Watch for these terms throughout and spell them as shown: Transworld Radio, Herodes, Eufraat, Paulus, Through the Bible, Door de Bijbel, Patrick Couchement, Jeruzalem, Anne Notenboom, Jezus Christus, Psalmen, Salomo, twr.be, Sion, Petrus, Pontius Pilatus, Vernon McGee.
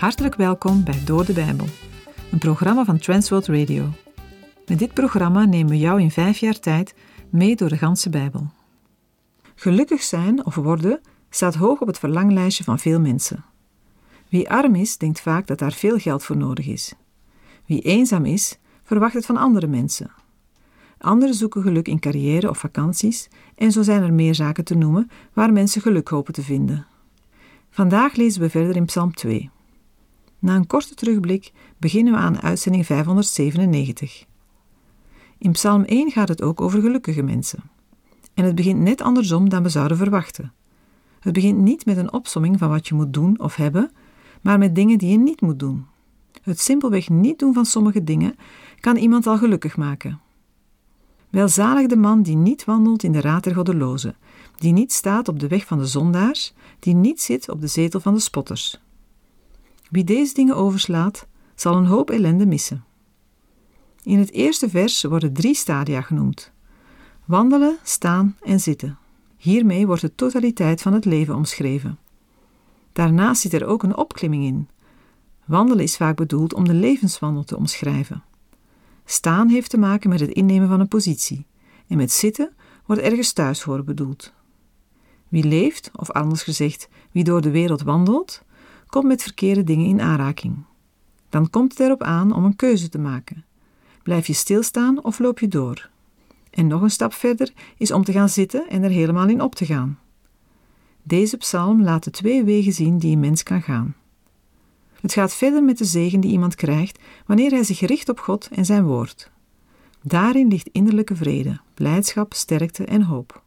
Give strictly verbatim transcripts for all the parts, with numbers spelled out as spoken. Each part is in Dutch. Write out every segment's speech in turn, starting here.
hartelijk welkom bij Door de Bijbel, een programma van Transworld Radio. Met dit programma nemen we jou in vijf jaar tijd mee door de ganse Bijbel. Gelukkig zijn of worden staat hoog op het verlanglijstje van veel mensen. Wie arm is, denkt vaak dat daar veel geld voor nodig is. Wie eenzaam is, verwacht het van andere mensen. Anderen zoeken geluk in carrière of vakanties en zo zijn er meer zaken te noemen waar mensen geluk hopen te vinden. Vandaag lezen we verder in Psalm twee. Na een korte terugblik beginnen we aan uitzending vijfhonderdzevenennegentig. In Psalm één gaat het ook over gelukkige mensen. En het begint net andersom dan we zouden verwachten. Het begint niet met een opsomming van wat je moet doen of hebben, maar met dingen die je niet moet doen. Het simpelweg niet doen van sommige dingen kan iemand al gelukkig maken. Welzalig de man die niet wandelt in de raad der goddelozen, die niet staat op de weg van de zondaars, die niet zit op de zetel van de spotters. Wie deze dingen overslaat, zal een hoop ellende missen. In het eerste vers worden drie stadia genoemd. Wandelen, staan en zitten. Hiermee wordt de totaliteit van het leven omschreven. Daarnaast zit er ook een opklimming in. Wandelen is vaak bedoeld om de levenswandel te omschrijven. Staan heeft te maken met het innemen van een positie en met zitten wordt ergens thuis horen bedoeld. Wie leeft, of anders gezegd, wie door de wereld wandelt, komt met verkeerde dingen in aanraking. Dan komt het erop aan om een keuze te maken. Blijf je stilstaan of loop je door? En nog een stap verder is om te gaan zitten en er helemaal in op te gaan. Deze psalm laat de twee wegen zien die een mens kan gaan. Het gaat verder met de zegen die iemand krijgt wanneer hij zich richt op God en zijn woord. Daarin ligt innerlijke vrede, blijdschap, sterkte en hoop.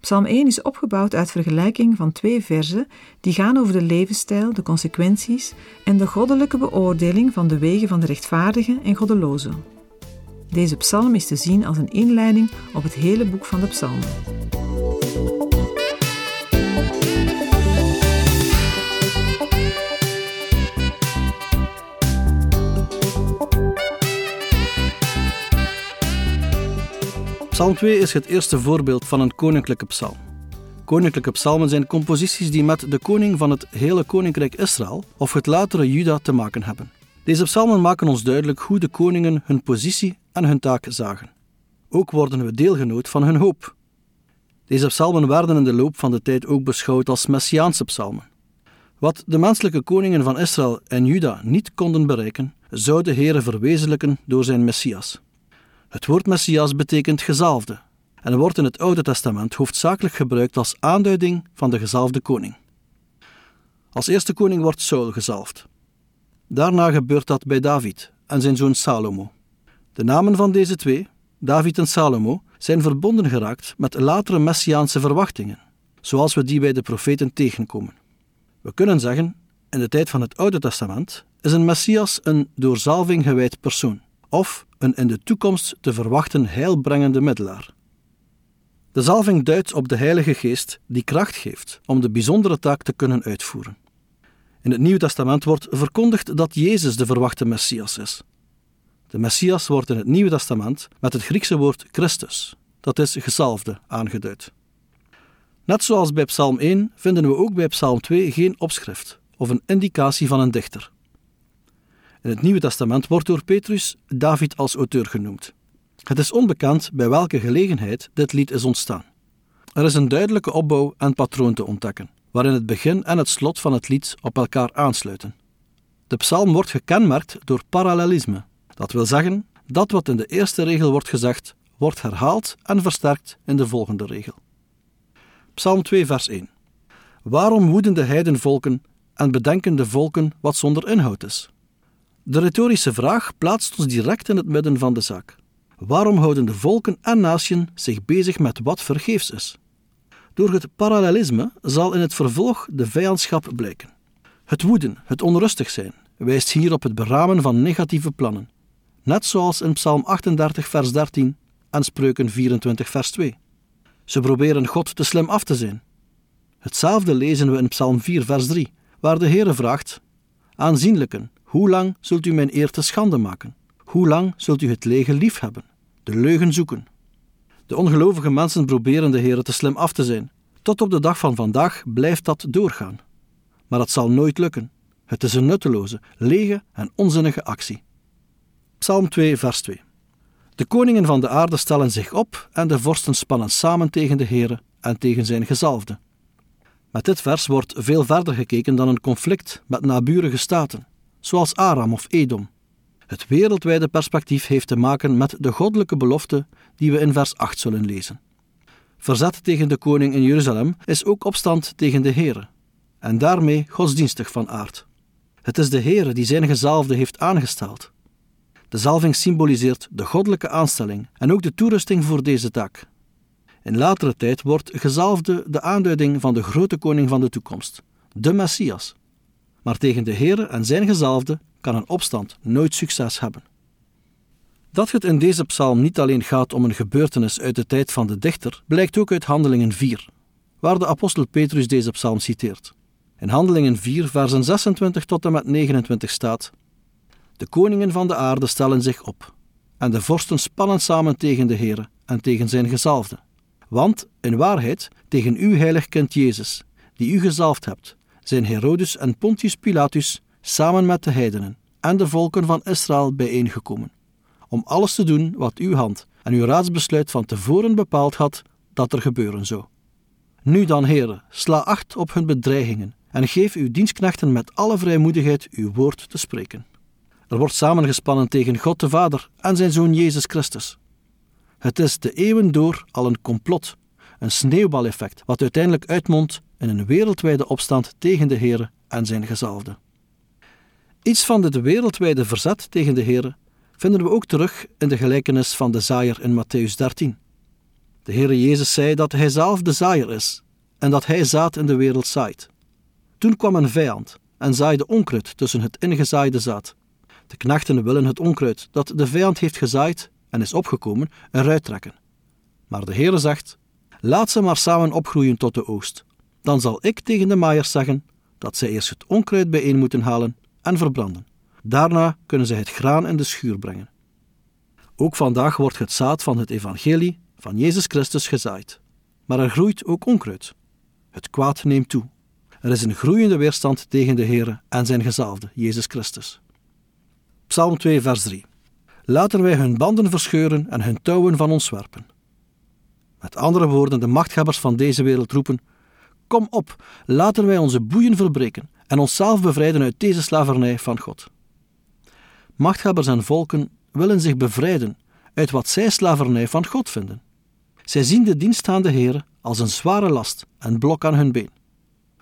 Psalm één is opgebouwd uit vergelijking van twee verzen die gaan over de levensstijl, de consequenties en de goddelijke beoordeling van de wegen van de rechtvaardigen en goddelozen. Deze psalm is te zien als een inleiding op het hele boek van de psalmen. Psalm twee is het eerste voorbeeld van een koninklijke psalm. Koninklijke psalmen zijn composities die met de koning van het hele koninkrijk Israël of het latere Juda te maken hebben. Deze psalmen maken ons duidelijk hoe de koningen hun positie en hun taak zagen. Ook worden we deelgenoot van hun hoop. Deze psalmen werden in de loop van de tijd ook beschouwd als messiaanse psalmen. Wat de menselijke koningen van Israël en Juda niet konden bereiken, zou de Heere verwezenlijken door zijn Messias. Het woord Messias betekent gezalfde en wordt in het Oude Testament hoofdzakelijk gebruikt als aanduiding van de gezalfde koning. Als eerste koning wordt Saul gezalfd. Daarna gebeurt dat bij David en zijn zoon Salomo. De namen van deze twee, David en Salomo, zijn verbonden geraakt met latere messiaanse verwachtingen, zoals we die bij de profeten tegenkomen. We kunnen zeggen, in de tijd van het Oude Testament is een Messias een door zalving gewijd persoon, of een in de toekomst te verwachten heilbrengende middelaar. De zalving duidt op de Heilige Geest die kracht geeft om de bijzondere taak te kunnen uitvoeren. In het Nieuwe Testament wordt verkondigd dat Jezus de verwachte Messias is. De Messias wordt in het Nieuwe Testament met het Griekse woord Christus, dat is gezalfde, aangeduid. Net zoals bij Psalm één vinden we ook bij Psalm twee geen opschrift of een indicatie van een dichter. In het Nieuwe Testament wordt door Petrus David als auteur genoemd. Het is onbekend bij welke gelegenheid dit lied is ontstaan. Er is een duidelijke opbouw en patroon te ontdekken, waarin het begin en het slot van het lied op elkaar aansluiten. De psalm wordt gekenmerkt door parallelisme. Dat wil zeggen, dat wat in de eerste regel wordt gezegd, wordt herhaald en versterkt in de volgende regel. Psalm twee vers één. Waarom woeden de heidenvolken en bedenken de volken wat zonder inhoud is? De retorische vraag plaatst ons direct in het midden van de zaak. Waarom houden de volken en natieën zich bezig met wat vergeefs is? Door het parallelisme zal in het vervolg de vijandschap blijken. Het woeden, het onrustig zijn, wijst hier op het beramen van negatieve plannen. Net zoals in Psalm achtendertig vers dertien en Spreuken vierentwintig vers twee. Ze proberen God te slim af te zijn. Hetzelfde lezen we in Psalm vier vers drie, waar de Heere vraagt: aanzienlijken, hoe lang zult u mijn eer te schande maken? Hoe lang zult u het lege lief hebben? De leugen zoeken. De ongelovige mensen proberen de Heere te slim af te zijn. Tot op de dag van vandaag blijft dat doorgaan. Maar dat zal nooit lukken. Het is een nutteloze, lege en onzinnige actie. Psalm twee, vers twee. De koningen van de aarde stellen zich op en de vorsten spannen samen tegen de Heere en tegen zijn gezalfde. Met dit vers wordt veel verder gekeken dan een conflict met naburige staten, zoals Aram of Edom. Het wereldwijde perspectief heeft te maken met de goddelijke belofte die we in vers acht zullen lezen. Verzet tegen de koning in Jeruzalem is ook opstand tegen de Heere, en daarmee godsdienstig van aard. Het is de Heere die zijn gezalfde heeft aangesteld. De zalving symboliseert de goddelijke aanstelling en ook de toerusting voor deze taak. In latere tijd wordt gezalfde de aanduiding van de grote koning van de toekomst, de Messias. Maar tegen de Heere en zijn gezalfde kan een opstand nooit succes hebben. Dat het in deze psalm niet alleen gaat om een gebeurtenis uit de tijd van de dichter, blijkt ook uit Handelingen vier, waar de apostel Petrus deze psalm citeert. In Handelingen vier, versen zesentwintig tot en met negenentwintig staat: De koningen van de aarde stellen zich op, en de vorsten spannen samen tegen de Heere en tegen zijn gezalfde. Want, in waarheid, tegen uw heilig kind Jezus, die u gezalfd hebt, zijn Herodes en Pontius Pilatus samen met de heidenen en de volken van Israël bijeengekomen, om alles te doen wat uw hand en uw raadsbesluit van tevoren bepaald had dat er gebeuren zou. Nu dan, Heere, sla acht op hun bedreigingen en geef uw dienstknechten met alle vrijmoedigheid uw woord te spreken. Er wordt samengespannen tegen God de Vader en zijn Zoon Jezus Christus. Het is de eeuwen door al een complot, een sneeuwbaleffect, wat uiteindelijk uitmondt in een wereldwijde opstand tegen de Heere en zijn gezalfde. Iets van dit wereldwijde verzet tegen de Heere vinden we ook terug in de gelijkenis van de zaaier in Mattheüs dertien. De Heere Jezus zei dat hij zelf de zaaier is en dat hij zaad in de wereld zaait. Toen kwam een vijand en zaaide onkruid tussen het ingezaaide zaad. De knechten willen het onkruid dat de vijand heeft gezaaid en is opgekomen eruit trekken. Maar de Heere zegt: laat ze maar samen opgroeien tot de oogst. Dan zal ik tegen de maaiers zeggen dat zij eerst het onkruid bijeen moeten halen en verbranden. Daarna kunnen zij het graan in de schuur brengen. Ook vandaag wordt het zaad van het evangelie van Jezus Christus gezaaid. Maar er groeit ook onkruid. Het kwaad neemt toe. Er is een groeiende weerstand tegen de Heere en zijn gezalfde, Jezus Christus. Psalm twee, vers drie. Laten wij hun banden verscheuren en hun touwen van ons werpen. Met andere woorden, de machthebbers van deze wereld roepen: kom op, laten wij onze boeien verbreken en onszelf bevrijden uit deze slavernij van God. Machthebbers en volken willen zich bevrijden uit wat zij slavernij van God vinden. Zij zien de dienst aan de Heere als een zware last en blok aan hun been.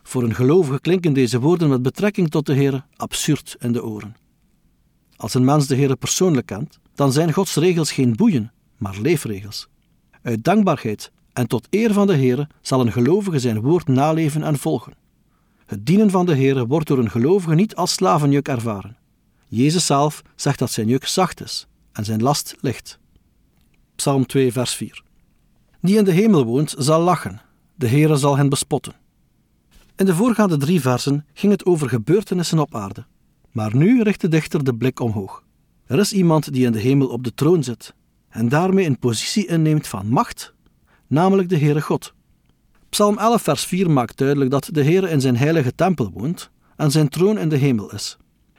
Voor een gelovige klinken deze woorden met betrekking tot de Heere absurd in de oren. Als een mens de Heere persoonlijk kent, dan zijn Gods regels geen boeien, maar leefregels. Uit dankbaarheid en tot eer van de Heere zal een gelovige zijn woord naleven en volgen. Het dienen van de Heere wordt door een gelovige niet als slavenjuk ervaren. Jezus zelf zegt dat zijn juk zacht is en zijn last licht. Psalm twee, vers vier. Die in de hemel woont, zal lachen. De Heere zal hen bespotten. In de voorgaande drie versen ging het over gebeurtenissen op aarde. Maar nu richt de dichter de blik omhoog. Er is iemand die in de hemel op de troon zit en daarmee een positie inneemt van macht, namelijk de Heere God. Psalm elf, vers vier maakt duidelijk dat de Heere in zijn heilige tempel woont en zijn troon in de hemel is.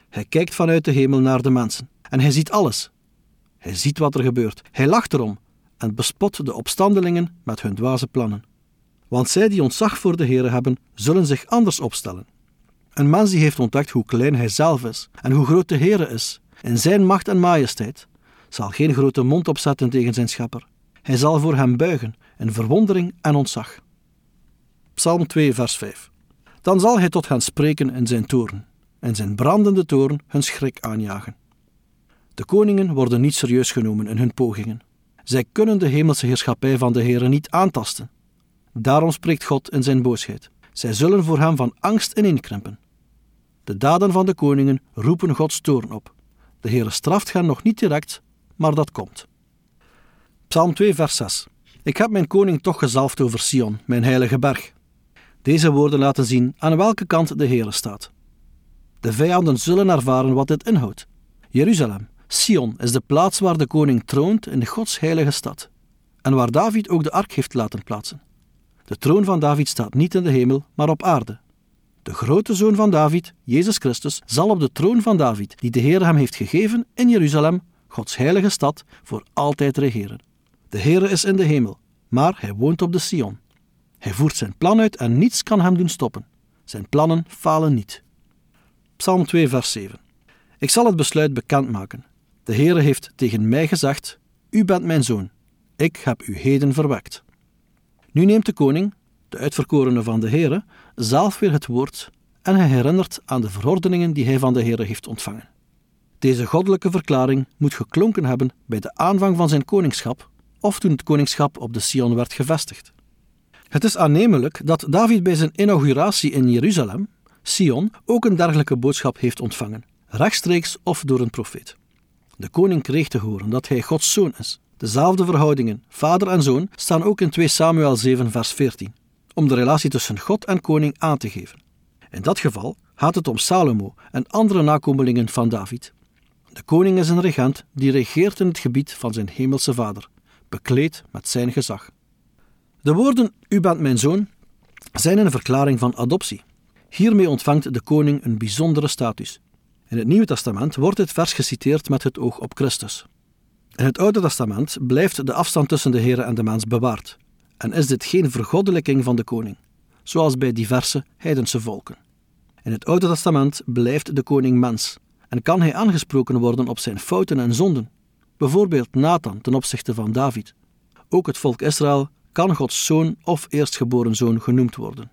Hij kijkt vanuit de hemel naar de mensen en hij ziet alles. Hij ziet wat er gebeurt, hij lacht erom en bespot de opstandelingen met hun dwaze plannen. Want zij die ontzag voor de Heere hebben, zullen zich anders opstellen. Een mens die heeft ontdekt hoe klein hij zelf is en hoe groot de Heere is, in zijn macht en majesteit, zal geen grote mond opzetten tegen zijn schepper. Hij zal voor hem buigen in verwondering en ontzag. Psalm twee, vers vijf. Dan zal hij tot hen spreken in zijn toorn, en zijn brandende toorn hun schrik aanjagen. De koningen worden niet serieus genomen in hun pogingen. Zij kunnen de hemelse heerschappij van de Heere niet aantasten. Daarom spreekt God in zijn boosheid. Zij zullen voor hem van angst ineenkrimpen. De daden van de koningen roepen Gods toorn op. De Heere straft hen nog niet direct, maar dat komt. Psalm twee, vers zes. Ik heb mijn koning toch gezalfd over Sion, mijn heilige berg. Deze woorden laten zien aan welke kant de Heere staat. De vijanden zullen ervaren wat dit inhoudt. Jeruzalem, Sion, is de plaats waar de koning troont in Gods heilige stad. En waar David ook de ark heeft laten plaatsen. De troon van David staat niet in de hemel, maar op aarde. De grote zoon van David, Jezus Christus, zal op de troon van David, die de Heer hem heeft gegeven in Jeruzalem, Gods heilige stad, voor altijd regeren. De Heere is in de hemel, maar hij woont op de Sion. Hij voert zijn plan uit en niets kan hem doen stoppen. Zijn plannen falen niet. Psalm twee, vers zeven. Ik zal het besluit bekendmaken. De Heere heeft tegen mij gezegd, u bent mijn zoon. Ik heb u heden verwekt. Nu neemt de koning, de uitverkorene van de Heere, zelf weer het woord en hij herinnert aan de verordeningen die hij van de Heere heeft ontvangen. Deze goddelijke verklaring moet geklonken hebben bij de aanvang van zijn koningschap of toen het koningschap op de Sion werd gevestigd. Het is aannemelijk dat David bij zijn inauguratie in Jeruzalem, Sion, ook een dergelijke boodschap heeft ontvangen, rechtstreeks of door een profeet. De koning kreeg te horen dat hij Gods zoon is. Dezelfde verhoudingen, vader en zoon, staan ook in twee Samuel zeven vers veertien, om de relatie tussen God en koning aan te geven. In dat geval gaat het om Salomo en andere nakomelingen van David. De koning is een regent die regeert in het gebied van zijn hemelse vader, bekleed met zijn gezag. De woorden, u bent mijn zoon, zijn een verklaring van adoptie. Hiermee ontvangt de koning een bijzondere status. In het Nieuwe Testament wordt dit vers geciteerd met het oog op Christus. In het Oude Testament blijft de afstand tussen de Here en de mens bewaard en is dit geen vergoddelijking van de koning, zoals bij diverse heidense volken. In het Oude Testament blijft de koning mens en kan hij aangesproken worden op zijn fouten en zonden, bijvoorbeeld Nathan ten opzichte van David. Ook het volk Israël kan Gods zoon of eerstgeboren zoon genoemd worden.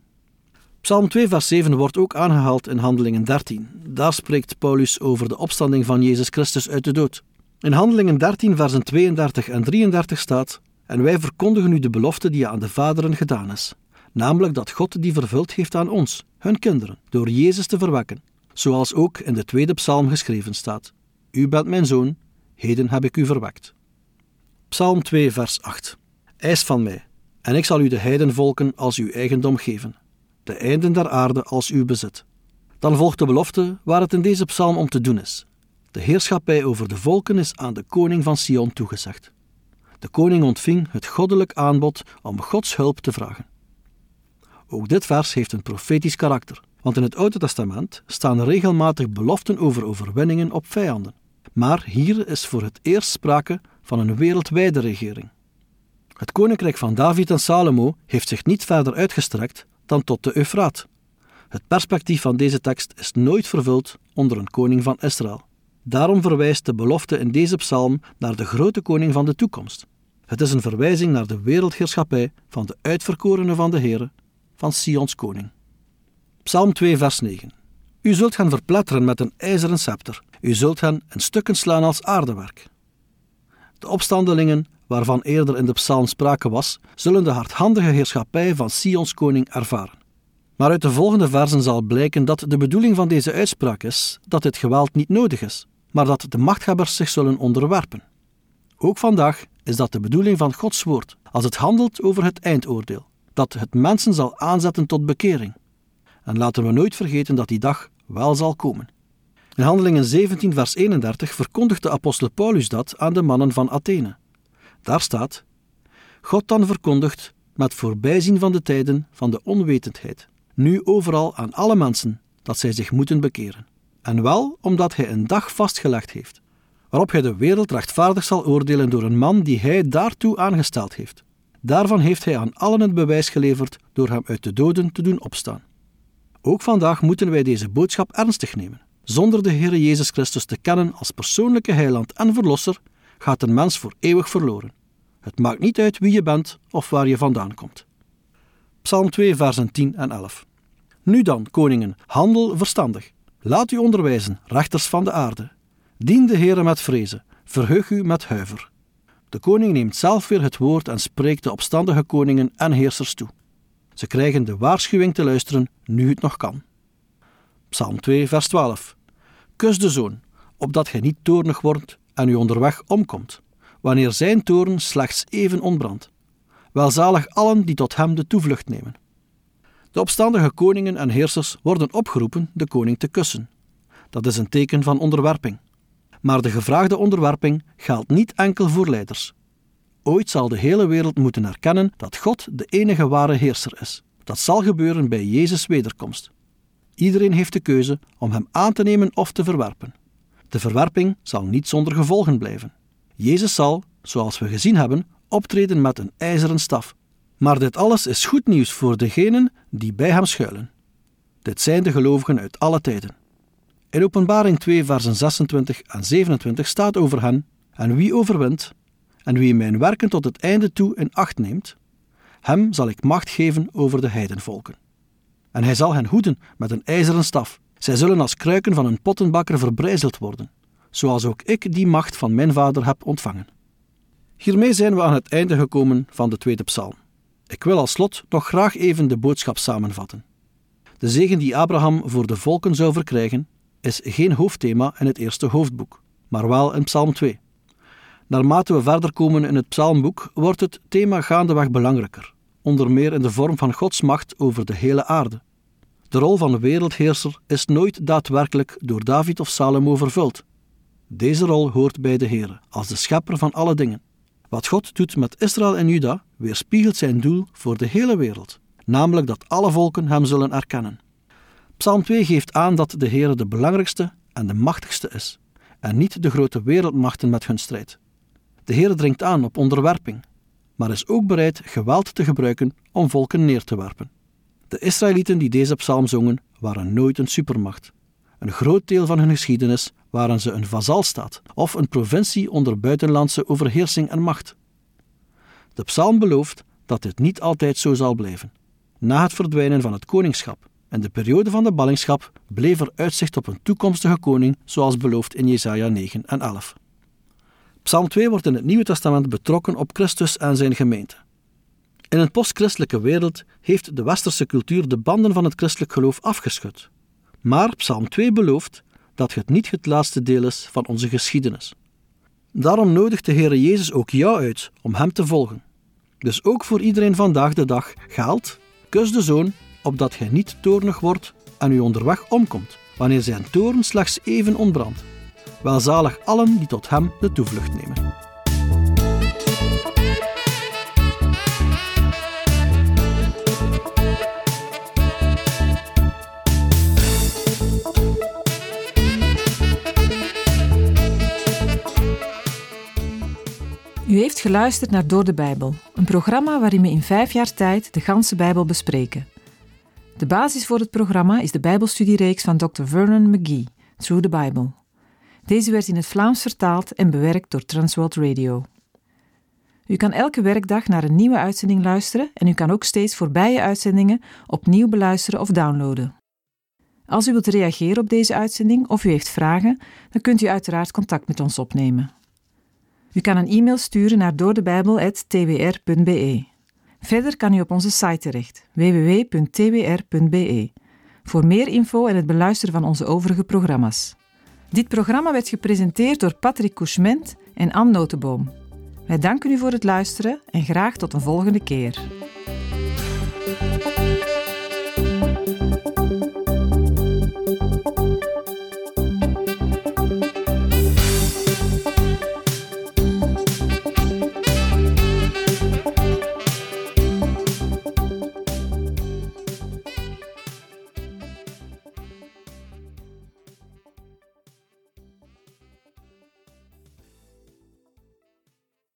Psalm twee vers zeven wordt ook aangehaald in Handelingen dertien. Daar spreekt Paulus over de opstanding van Jezus Christus uit de dood. In Handelingen dertien versen tweeëndertig en drieëndertig staat: En wij verkondigen u de belofte die aan de vaderen gedaan is, namelijk dat God die vervuld heeft aan ons, hun kinderen, door Jezus te verwekken, zoals ook in de tweede psalm geschreven staat. U bent mijn zoon, heden heb ik u verwekt. Psalm twee vers acht. Eis van mij, en ik zal u de heidenvolken als uw eigendom geven, de einden der aarde als uw bezit. Dan volgt de belofte waar het in deze psalm om te doen is. De heerschappij over de volken is aan de koning van Sion toegezegd. De koning ontving het goddelijk aanbod om Gods hulp te vragen. Ook dit vers heeft een profetisch karakter, want in het Oude Testament staan regelmatig beloften over overwinningen op vijanden. Maar hier is voor het eerst sprake van een wereldwijde regering. Het koninkrijk van David en Salomo heeft zich niet verder uitgestrekt dan tot de Eufraat. Het perspectief van deze tekst is nooit vervuld onder een koning van Israël. Daarom verwijst de belofte in deze psalm naar de grote koning van de toekomst. Het is een verwijzing naar de wereldheerschappij van de uitverkorene van de Heere, van Sions koning. Psalm twee vers negen. U zult hen verpletteren met een ijzeren scepter. U zult hen in stukken slaan als aardewerk. De opstandelingen, waarvan eerder in de psalm sprake was, zullen de hardhandige heerschappij van Sions koning ervaren. Maar uit de volgende versen zal blijken dat de bedoeling van deze uitspraak is dat dit geweld niet nodig is, maar dat de machthebbers zich zullen onderwerpen. Ook vandaag is dat de bedoeling van Gods woord, als het handelt over het eindoordeel, dat het mensen zal aanzetten tot bekering. En laten we nooit vergeten dat die dag wel zal komen. In Handelingen zeventien vers eenendertig verkondigt de apostel Paulus dat aan de mannen van Athene. Daar staat: God dan verkondigt met voorbijzien van de tijden van de onwetendheid, nu overal aan alle mensen, dat zij zich moeten bekeren. En wel omdat hij een dag vastgelegd heeft, waarop hij de wereld rechtvaardig zal oordelen door een man die hij daartoe aangesteld heeft. Daarvan heeft hij aan allen het bewijs geleverd door hem uit de doden te doen opstaan. Ook vandaag moeten wij deze boodschap ernstig nemen. Zonder de Heere Jezus Christus te kennen als persoonlijke heiland en verlosser, gaat een mens voor eeuwig verloren. Het maakt niet uit wie je bent of waar je vandaan komt. Psalm twee versen tien en elf. Nu dan, koningen, handel verstandig. Laat u onderwijzen, rechters van de aarde. Dien de Heere met vrezen, verheug u met huiver. De koning neemt zelf weer het woord en spreekt de opstandige koningen en heersers toe. Ze krijgen de waarschuwing te luisteren, nu het nog kan. Psalm twee vers twaalf. Kus de zoon, opdat gij niet toornig wordt en u onderweg omkomt, wanneer zijn toorn slechts even ontbrandt. Welzalig allen die tot hem de toevlucht nemen. De opstandige koningen en heersers worden opgeroepen de koning te kussen. Dat is een teken van onderwerping. Maar de gevraagde onderwerping geldt niet enkel voor leiders. Ooit zal de hele wereld moeten erkennen dat God de enige ware heerser is. Dat zal gebeuren bij Jezus' wederkomst. Iedereen heeft de keuze om hem aan te nemen of te verwerpen. De verwerping zal niet zonder gevolgen blijven. Jezus zal, zoals we gezien hebben, optreden met een ijzeren staf. Maar dit alles is goed nieuws voor degenen die bij hem schuilen. Dit zijn de gelovigen uit alle tijden. In Openbaring twee versen zesentwintig en zevenentwintig staat over hen: en wie overwint, en wie mijn werken tot het einde toe in acht neemt, hem zal ik macht geven over de heidenvolken. En hij zal hen hoeden met een ijzeren staf. Zij zullen als kruiken van een pottenbakker verbrijzeld worden, zoals ook ik die macht van mijn vader heb ontvangen. Hiermee zijn we aan het einde gekomen van de tweede psalm. Ik wil als slot nog graag even de boodschap samenvatten. De zegen die Abraham voor de volken zou verkrijgen, is geen hoofdthema in het eerste hoofdboek, maar wel in psalm twee. Naarmate we verder komen in het psalmboek, wordt het thema gaandeweg belangrijker, onder meer in de vorm van Gods macht over de hele aarde. De rol van wereldheerser is nooit daadwerkelijk door David of Salomo vervuld. Deze rol hoort bij de Heer, als de schepper van alle dingen. Wat God doet met Israël en Juda, weerspiegelt zijn doel voor de hele wereld, namelijk dat alle volken hem zullen erkennen. Psalm twee geeft aan dat de Heer de belangrijkste en de machtigste is, en niet de grote wereldmachten met hun strijd. De Heer dringt aan op onderwerping, maar is ook bereid geweld te gebruiken om volken neer te werpen. De Israëlieten die deze psalm zongen, waren nooit een supermacht. Een groot deel van hun geschiedenis waren ze een vazalstaat of een provincie onder buitenlandse overheersing en macht. De psalm belooft dat dit niet altijd zo zal blijven. Na het verdwijnen van het koningschap en de periode van de ballingschap bleef er uitzicht op een toekomstige koning zoals beloofd in Jesaja negen en elf. Psalm twee wordt in het Nieuwe Testament betrokken op Christus en zijn gemeente. In een postchristelijke wereld heeft de westerse cultuur de banden van het christelijk geloof afgeschud. Maar Psalm twee belooft dat het niet het laatste deel is van onze geschiedenis. Daarom nodigt de Heere Jezus ook jou uit om hem te volgen. Dus ook voor iedereen vandaag de dag geldt: kus de Zoon, opdat gij niet toornig wordt en u onderweg omkomt, wanneer zijn toorn slechts even ontbrandt. Welzalig allen die tot hem de toevlucht nemen. U heeft geluisterd naar Door de Bijbel, een programma waarin we in vijf jaar tijd de ganse Bijbel bespreken. De basis voor het programma is de Bijbelstudiereeks van dokter Vernon McGee, Through the Bible. Deze werd in het Vlaams vertaald en bewerkt door Transworld Radio. U kan elke werkdag naar een nieuwe uitzending luisteren en u kan ook steeds voorbije uitzendingen opnieuw beluisteren of downloaden. Als u wilt reageren op deze uitzending of u heeft vragen, dan kunt u uiteraard contact met ons opnemen. U kan een e-mail sturen naar door de bijbel apenstaartje t w r punt b e. Verder kan u op onze site terecht, w w w punt t w r punt b e, voor meer info en het beluisteren van onze overige programma's. Dit programma werd gepresenteerd door Patrick Couchement en Anne Notenboom. Wij danken u voor het luisteren en graag tot een volgende keer.